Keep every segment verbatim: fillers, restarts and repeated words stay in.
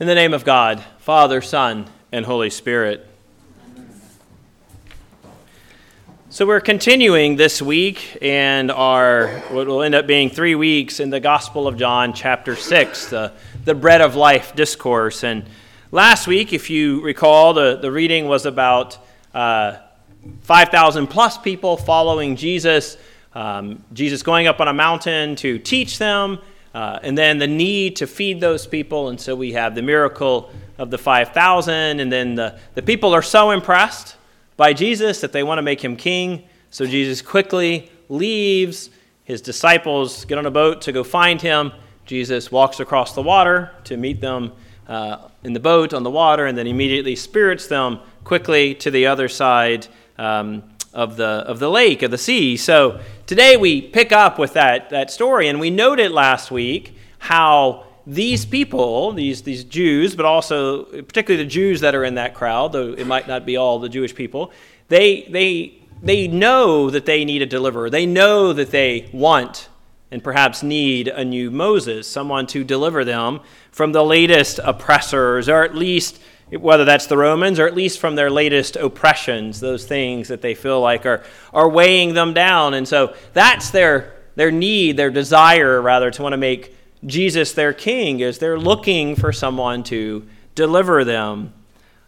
In the name of God, Father, Son, and Holy Spirit. So we're continuing this week and our what will end up being three weeks in the Gospel of John, chapter six, the, the Bread of Life discourse. And last week, if you recall, the, the reading was about uh, five thousand plus people following Jesus, um, Jesus going up on a mountain to teach them, Uh, and then the need to feed those people. And so we have the miracle of the five thousand. And then the, the people are so impressed by Jesus that they want to make him king. So Jesus quickly leaves. His disciples get on a boat to go find him. Jesus walks across the water to meet them uh, in the boat on the water. And then immediately spirits them quickly to the other side um of the of the lake, of the sea. So today we pick up with that, that story, and we noted last week how these people, these, these Jews, but also particularly the Jews that are in that crowd, though it might not be all the Jewish people, they they they know that they need a deliverer. They know that they want and perhaps need a new Moses, someone to deliver them from the latest oppressors, or at least whether that's the Romans or at least from their latest oppressions, those things that they feel like are are weighing them down. And so that's their their need, their desire, rather, to want to make Jesus their king, is they're looking for someone to deliver them.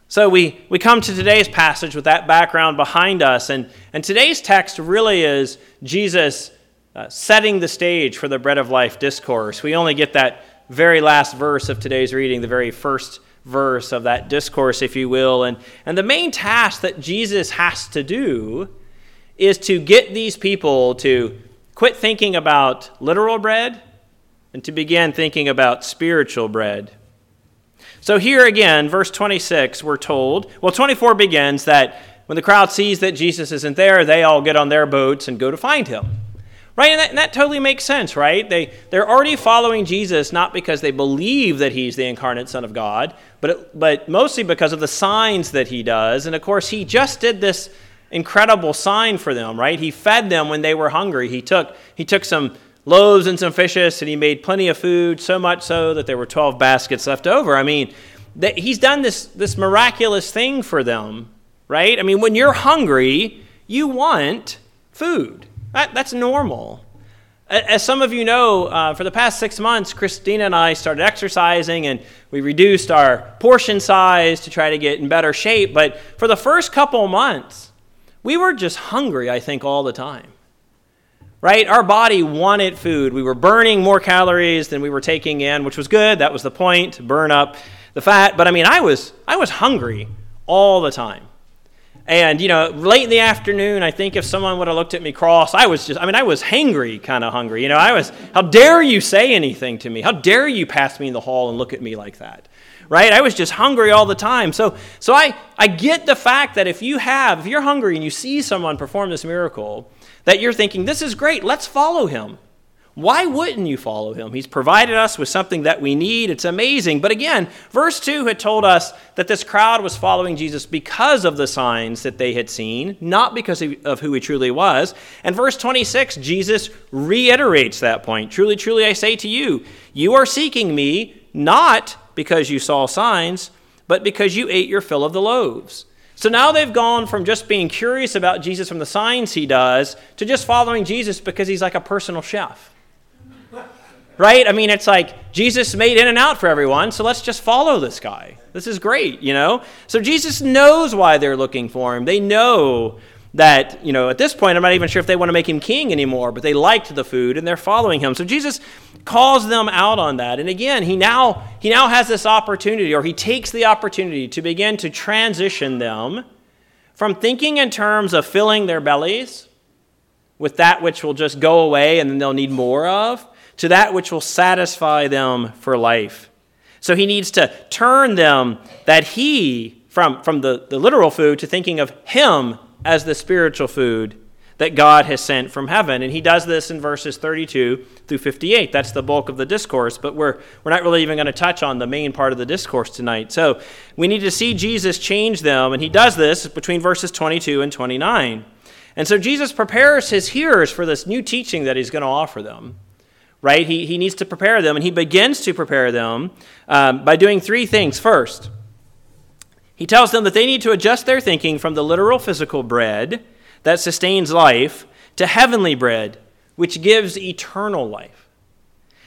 So we, we come to today's passage with that background behind us. And, and today's text really is Jesus uh, setting the stage for the Bread of Life discourse. We only get that very last verse of today's reading, the very first verse of that discourse, if you will. And, and the main task that Jesus has to do is to get these people to quit thinking about literal bread and to begin thinking about spiritual bread. So here again, verse twenty-six, we're told, well, twenty-four begins that when the crowd sees that Jesus isn't there, they all get on their boats and go to find him. Right, and that, and that totally makes sense, right? They, they're already following Jesus not because they believe that he's the incarnate Son of God, but, it, but mostly because of the signs that he does. And of course, he just did this incredible sign for them, right? He fed them when they were hungry. He took, he took some loaves and some fishes, and he made plenty of food, so much so that there were twelve baskets left over. I mean, that he's done this, this miraculous thing for them, right? I mean, when you're hungry, you want food. That, that's normal. As some of you know, uh, for the past six months, Christina and I started exercising, and we reduced our portion size to try to get in better shape. But for the first couple months, we were just hungry, I think, all the time. Right? Our body wanted food. We were burning more calories than we were taking in, which was good. That was the point, to burn up the fat. But I mean, I was I was hungry all the time. And, you know, late in the afternoon, I think if someone would have looked at me cross, I was just, I mean, I was hangry, kind of hungry. You know, I was, how dare you say anything to me? How dare you pass me in the hall and look at me like that, right? I was just hungry all the time. So so I, I get the fact that if you have, if you're hungry and you see someone perform this miracle, that you're thinking, this is great, let's follow him. Why wouldn't you follow him? He's provided us with something that we need. It's amazing. But again, verse two had told us that this crowd was following Jesus because of the signs that they had seen, not because of who he truly was. And verse twenty-six, Jesus reiterates that point. Truly, truly, I say to you, you are seeking me not because you saw signs, but because you ate your fill of the loaves. So now they've gone from just being curious about Jesus from the signs he does to just following Jesus because he's like a personal chef. Right? I mean, it's like Jesus made in and out for everyone, so let's just follow this guy. This is great, you know? So Jesus knows why they're looking for him. They know that, you know, at this point, I'm not even sure if they want to make him king anymore, but they liked the food and they're following him. So Jesus calls them out on that. And again, he now he now has this opportunity, or he takes the opportunity to begin to transition them from thinking in terms of filling their bellies with that which will just go away and then they'll need more of, to that which will satisfy them for life. So he needs to turn them, that he, from, from the, the literal food, to thinking of him as the spiritual food that God has sent from heaven. And he does this in verses thirty-two through fifty-eight. That's the bulk of the discourse, but we're, we're not really even going to touch on the main part of the discourse tonight. So we need to see Jesus change them, and he does this between verses twenty-two and twenty-nine. And so Jesus prepares his hearers for this new teaching that he's going to offer them. right? He, he needs to prepare them, and he begins to prepare them um, by doing three things. First, he tells them that they need to adjust their thinking from the literal physical bread that sustains life to heavenly bread, which gives eternal life.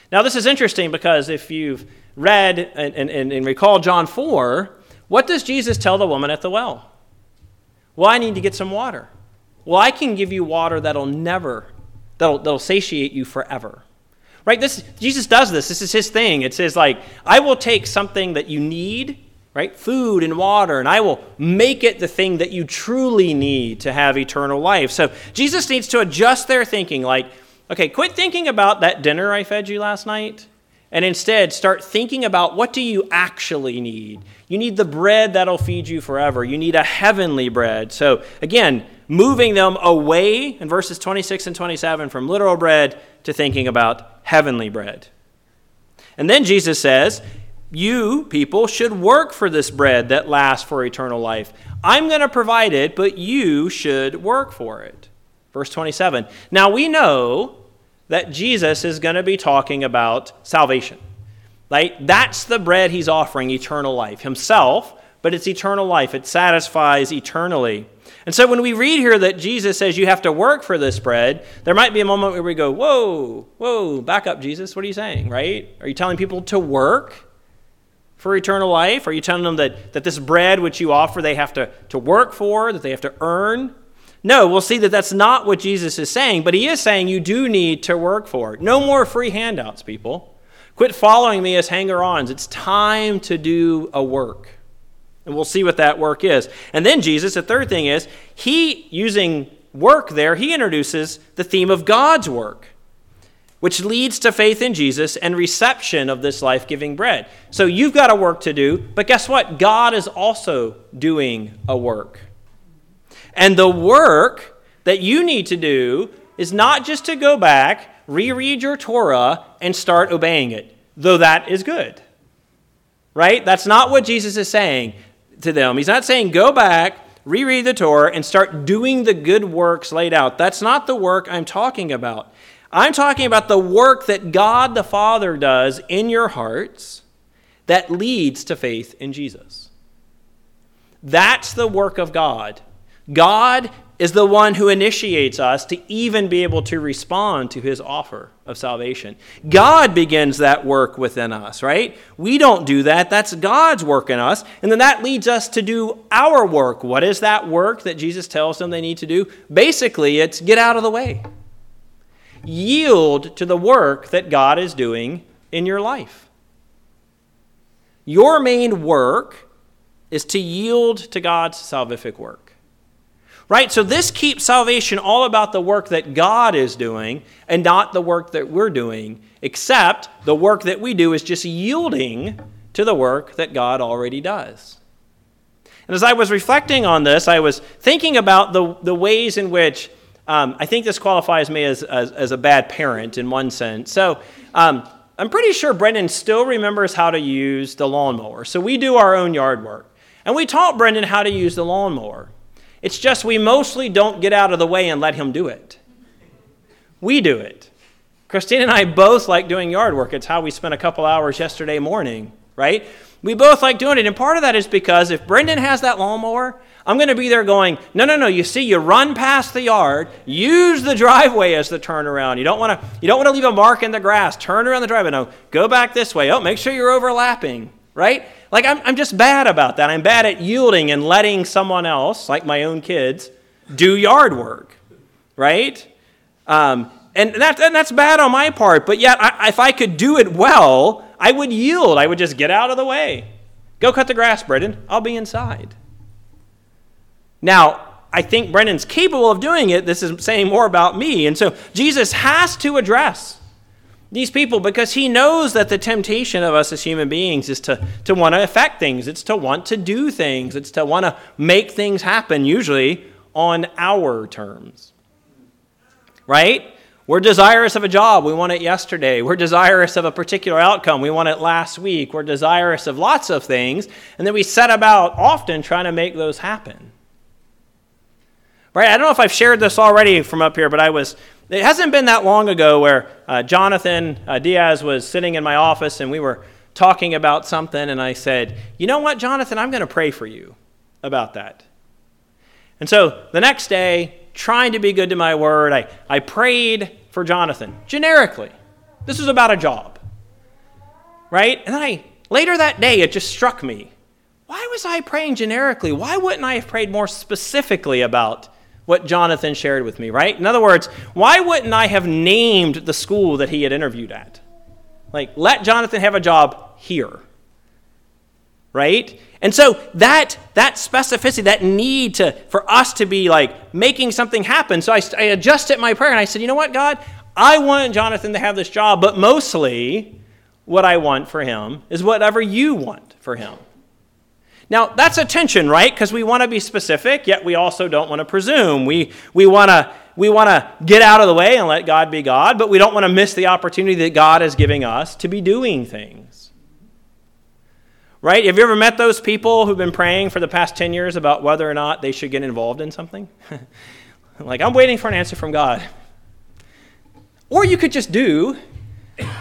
Now, this is interesting because if you've read and, and, and recall John four, what does Jesus tell the woman at the well? Well, I need to get some water. Well, I can give you water that'll never, that'll, that'll satiate you forever. Right? This Jesus does this. This is his thing. It says, like, I will take something that you need, right? Food and water, and I will make it the thing that you truly need to have eternal life. So Jesus needs to adjust their thinking. Like, okay, quit thinking about that dinner I fed you last night, and instead start thinking about what do you actually need. You need the bread that'll feed you forever. You need a heavenly bread. So again, moving them away in verses twenty-six and twenty-seven from literal bread to thinking about heavenly bread. And then Jesus says, you people should work for this bread that lasts for eternal life. I'm going to provide it, but you should work for it. Verse twenty-seven. Now we know that Jesus is going to be talking about salvation, right? That's the bread he's offering, eternal life himself, but it's eternal life. It satisfies eternally. And so when we read here that Jesus says you have to work for this bread, there might be a moment where we go, whoa, whoa, back up, Jesus. What are you saying, right? Are you telling people to work for eternal life? Are you telling them that, that this bread which you offer, they have to, to work for, that they have to earn? No, we'll see that that's not what Jesus is saying, but he is saying you do need to work for it. No more free handouts, people. Quit following me as hanger-ons. It's time to do a work, and we'll see what that work is. And then Jesus, the third thing is, he, using work there, he introduces the theme of God's work, which leads to faith in Jesus and reception of this life-giving bread. So you've got a work to do, but guess what? God is also doing a work. And the work that you need to do is not just to go back, reread your Torah, and start obeying it, though that is good, right? That's not what Jesus is saying to them. He's not saying go back, reread the Torah, and start doing the good works laid out. That's not the work I'm talking about. I'm talking about the work that God the Father does in your hearts that leads to faith in Jesus. That's the work of God. God is the one who initiates us to even be able to respond to his offer of salvation. God begins that work within us, right? We don't do that. That's God's work in us. And then that leads us to do our work. What is that work that Jesus tells them they need to do? Basically, it's get out of the way. Yield to the work that God is doing in your life. Your main work is to yield to God's salvific work. Right? So this keeps salvation all about the work that God is doing and not the work that we're doing, except the work that we do is just yielding to the work that God already does. And as I was reflecting on this, I was thinking about the, the ways in which um, I think this qualifies me as, as, as a bad parent in one sense. So um, I'm pretty sure Brendan still remembers how to use the lawnmower. So we do our own yard work. And we taught Brendan how to use the lawnmower. It's just we mostly don't get out of the way and let him do it. We do it. Christina and I both like doing yard work. It's how we spent a couple hours yesterday morning, right? We both like doing it, and part of that is because if Brendan has that lawnmower, I'm going to be there going, no, no, no, you see, you run past the yard, use the driveway as the turnaround. You don't want to, you don't want to leave a mark in the grass. Turn around the driveway. No, go back this way. Oh, make sure you're overlapping, right? Like, I'm I'm just bad about that. I'm bad at yielding and letting someone else, like my own kids, do yard work, right? Um, and, that, and that's bad on my part, but yet I, if I could do it well, I would yield. I would just get out of the way. Go cut the grass, Brendan. I'll be inside. Now, I think Brendan's capable of doing it. This is saying more about me. And so Jesus has to address these people, because he knows that the temptation of us as human beings is to, to want to affect things. It's to want to do things. It's to want to make things happen, usually on our terms, right? We're desirous of a job. We want it yesterday. We're desirous of a particular outcome. We want it last week. We're desirous of lots of things. And then we set about often trying to make those happen, right? I don't know if I've shared this already from up here, but I was It hasn't been that long ago where uh, Jonathan uh, Diaz was sitting in my office and we were talking about something, and I said, you know what, Jonathan, I'm going to pray for you about that. And so the next day, trying to be good to my word, I, I prayed for Jonathan, generically. This was about a job, right? And then I later that day, it just struck me. Why was I praying generically? Why wouldn't I have prayed more specifically about what Jonathan shared with me, right? In other words, why wouldn't I have named the school that he had interviewed at? Like, let Jonathan have a job here, right? And so that that specificity, that need to for us to be like making something happen. So I, I adjusted my prayer and I said, you know what, God? I want Jonathan to have this job, but mostly what I want for him is whatever you want for him. Now, that's a tension, right? Because we want to be specific, yet we also don't want to presume. We we want to we want to get out of the way and let God be God, but we don't want to miss the opportunity that God is giving us to be doing things, right? Have you ever met those people who've been praying for the past ten years about whether or not they should get involved in something? Like, I'm waiting for an answer from God. Or you could just do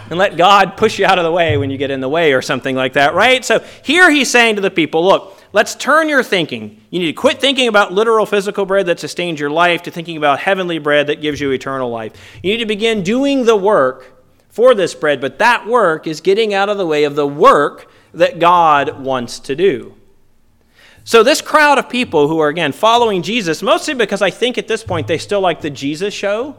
and let God push you out of the way when you get in the way or something like that, right? So here he's saying to the people, look, let's turn your thinking. You need to quit thinking about literal physical bread that sustains your life to thinking about heavenly bread that gives you eternal life. You need to begin doing the work for this bread, but that work is getting out of the way of the work that God wants to do. So this crowd of people who are, again, following Jesus, mostly because I think at this point they still like the Jesus show,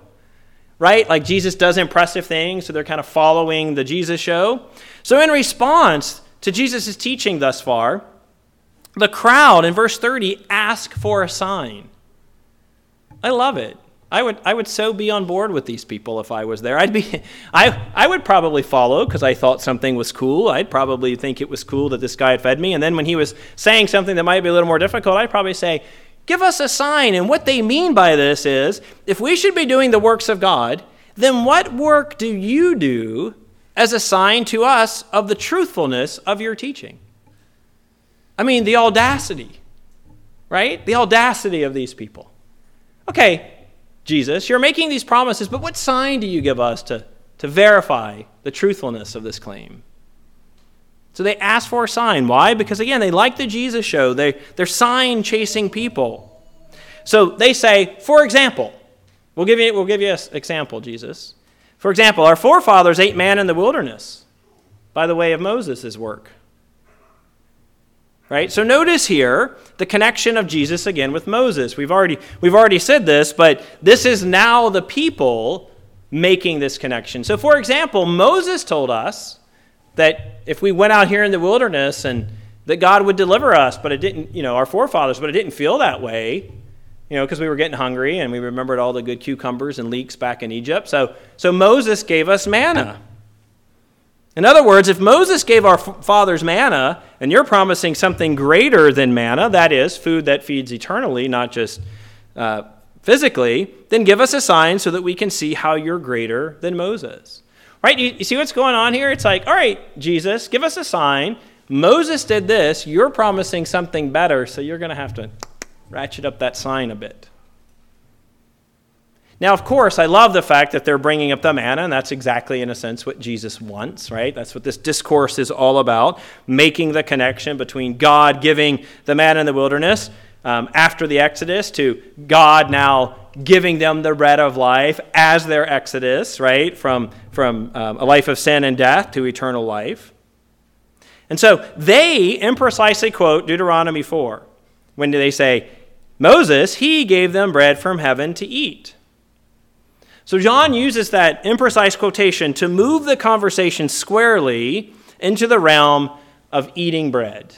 right? Like Jesus does impressive things, so they're kind of following the Jesus show. So in response to Jesus' teaching thus far, the crowd in verse thirty ask for a sign. I love it. I would I would so be on board with these people if I was there. I'd be I I would probably follow because I thought something was cool. I'd probably think it was cool that this guy had fed me. And then when he was saying something that might be a little more difficult, I'd probably say, give us a sign. And what they mean by this is, if we should be doing the works of God, then what work do you do as a sign to us of the truthfulness of your teaching? I mean, the audacity, right? The audacity of these people. Okay, Jesus, you're making these promises, but what sign do you give us to, to verify the truthfulness of this claim? So they ask for a sign. Why? Because, again, they like the Jesus show. They, they're sign-chasing people. So they say, for example, we'll give you we'll give you an example, Jesus. For example, our forefathers ate manna in the wilderness by the way of Moses' work. Right? So notice here the connection of Jesus, again, with Moses. We've already, we've already said this, but this is now the people making this connection. So, for example, Moses told us that if we went out here in the wilderness and that God would deliver us, but it didn't, you know, our forefathers, but it didn't feel that way, you know, because we were getting hungry and we remembered all the good cucumbers and leeks back in Egypt. So, so Moses gave us manna. In other words, if Moses gave our fathers manna and you're promising something greater than manna, that is food that feeds eternally, not just uh, physically, then give us a sign so that we can see how you're greater than Moses. Right? You, you see what's going on here? It's like, all right, Jesus, give us a sign. Moses did this. You're promising something better, so you're going to have to ratchet up that sign a bit. Now, of course, I love the fact that they're bringing up the manna, and that's exactly, in a sense, what Jesus wants, right? That's what this discourse is all about, making the connection between God giving the manna in the wilderness um, after the Exodus to God now giving them the bread of life as their exodus, right, from, from um, a life of sin and death to eternal life. And so they imprecisely quote Deuteronomy four when they say, Moses, he gave them bread from heaven to eat. So John uses that imprecise quotation to move the conversation squarely into the realm of eating bread,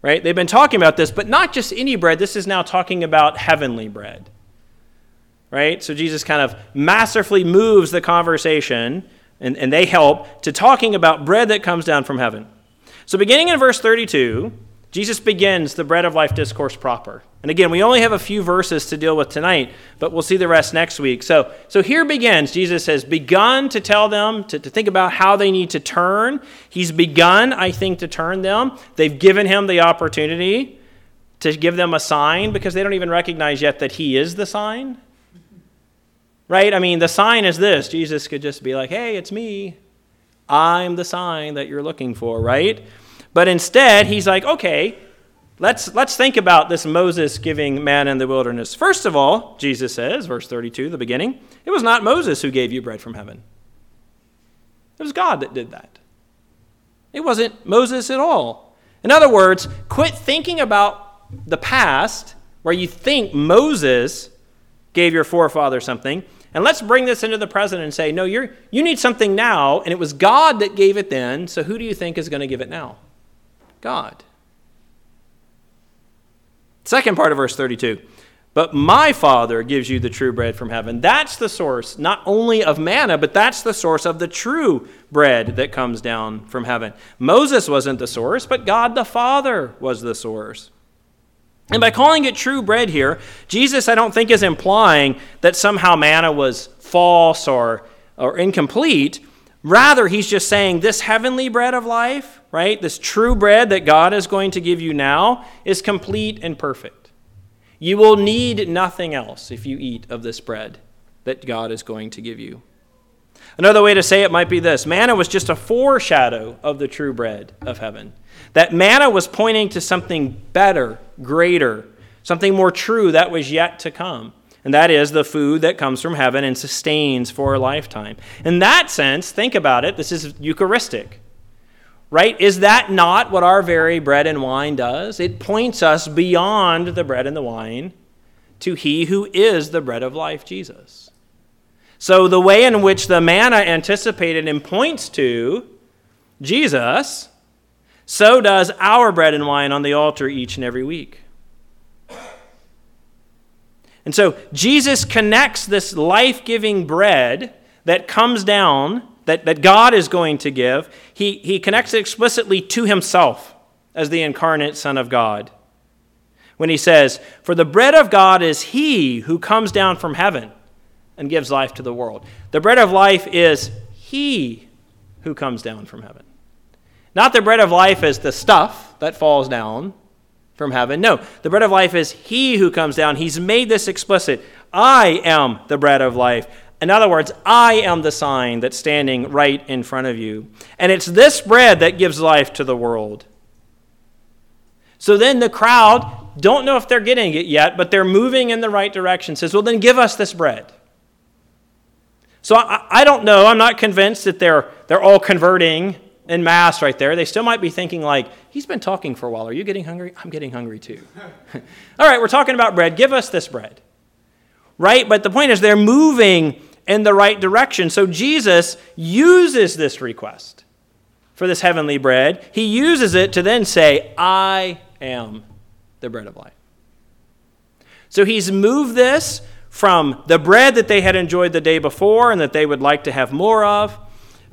right? They've been talking about this, but not just any bread. This is now talking about heavenly bread. Right? So Jesus kind of masterfully moves the conversation, and, and they help, to talking about bread that comes down from heaven. So beginning in verse thirty-two, Jesus begins the Bread of Life discourse proper. And again, we only have a few verses to deal with tonight, but we'll see the rest next week. So, so here begins, Jesus has begun to tell them, to, to think about how they need to turn. He's begun, I think, to turn them. They've given him the opportunity to give them a sign because they don't even recognize yet that he is the sign. Right? I mean, the sign is this. Jesus could just be like, hey, it's me. I'm the sign that you're looking for, right? But instead, he's like, okay, let's let's think about this Moses giving manna in the wilderness. First of all, Jesus says, verse thirty-two, the beginning, it was not Moses who gave you bread from heaven. It was God that did that. It wasn't Moses at all. In other words, quit thinking about the past where you think Moses gave your forefather something. And let's bring this into the present and say, no, you're, you need something now, and it was God that gave it then, so who do you think is going to give it now? God. Second part of verse thirty-two, but my Father gives you the true bread from heaven. That's the source, not only of manna, but that's the source of the true bread that comes down from heaven. Moses wasn't the source, but God the Father was the source. And by calling it true bread here, Jesus, I don't think, is implying that somehow manna was false or, or incomplete. Rather, he's just saying this heavenly bread of life, right, this true bread that God is going to give you now is complete and perfect. You will need nothing else if you eat of this bread that God is going to give you. Another way to say it might be this. Manna was just a foreshadow of the true bread of heaven. That manna was pointing to something better, greater, something more true that was yet to come. And that is the food that comes from heaven and sustains for a lifetime. In that sense, think about it, this is Eucharistic, right? Is that not what our very bread and wine does? It points us beyond the bread and the wine to he who is the bread of life, Jesus. So the way in which the manna anticipated and points to Jesus, so does our bread and wine on the altar each and every week. And so Jesus connects this life-giving bread that comes down, that, that God is going to give, he, he connects it explicitly to himself as the incarnate Son of God. When he says, for the bread of God is he who comes down from heaven and gives life to the world. The bread of life is he who comes down from heaven. Not the bread of life is the stuff that falls down from heaven. No, the bread of life is he who comes down. He's made this explicit. I am the bread of life. In other words, I am the sign that's standing right in front of you. And it's this bread that gives life to the world. So then the crowd, don't know if they're getting it yet, but they're moving in the right direction. Says, well, then give us this bread. So I, I don't know. I'm not convinced that they're they're all converting en masse right there. They still might be thinking like, he's been talking for a while. Are you getting hungry? I'm getting hungry too. All right, we're talking about bread. Give us this bread, right? But the point is they're moving in the right direction. So Jesus uses this request for this heavenly bread. He uses it to then say, I am the bread of life. So he's moved this from the bread that they had enjoyed the day before and that they would like to have more of,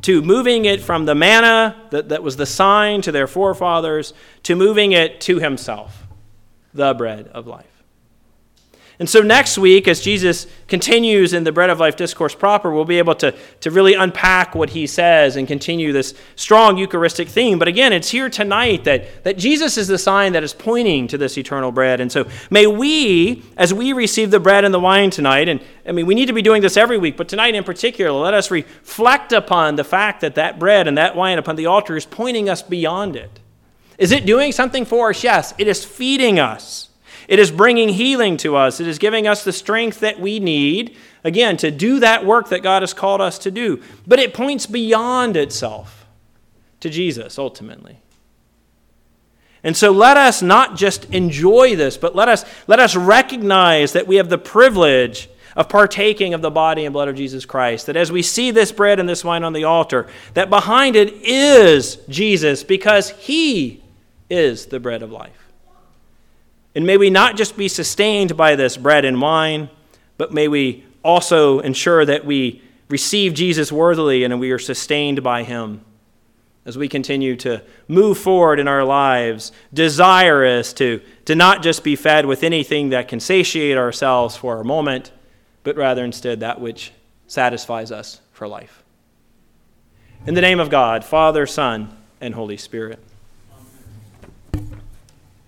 to moving it from the manna that, that was the sign to their forefathers, to moving it to himself, the bread of life. And so next week, as Jesus continues in the Bread of Life discourse proper, we'll be able to, to really unpack what he says and continue this strong Eucharistic theme. But again, it's here tonight that, that Jesus is the sign that is pointing to this eternal bread. And so may we, as we receive the bread and the wine tonight, and I mean, we need to be doing this every week, but tonight in particular, let us reflect upon the fact that that bread and that wine upon the altar is pointing us beyond it. Is it doing something for us? Yes, it is feeding us. It is bringing healing to us. It is giving us the strength that we need, again, to do that work that God has called us to do. But it points beyond itself to Jesus, ultimately. And so let us not just enjoy this, but let us, let us recognize that we have the privilege of partaking of the body and blood of Jesus Christ, that as we see this bread and this wine on the altar, that behind it is Jesus, because he is the bread of life. And may we not just be sustained by this bread and wine, but may we also ensure that we receive Jesus worthily and we are sustained by him as we continue to move forward in our lives, desirous to, to not just be fed with anything that can satiate ourselves for a moment, but rather instead that which satisfies us for life. In the name of God, Father, Son, and Holy Spirit.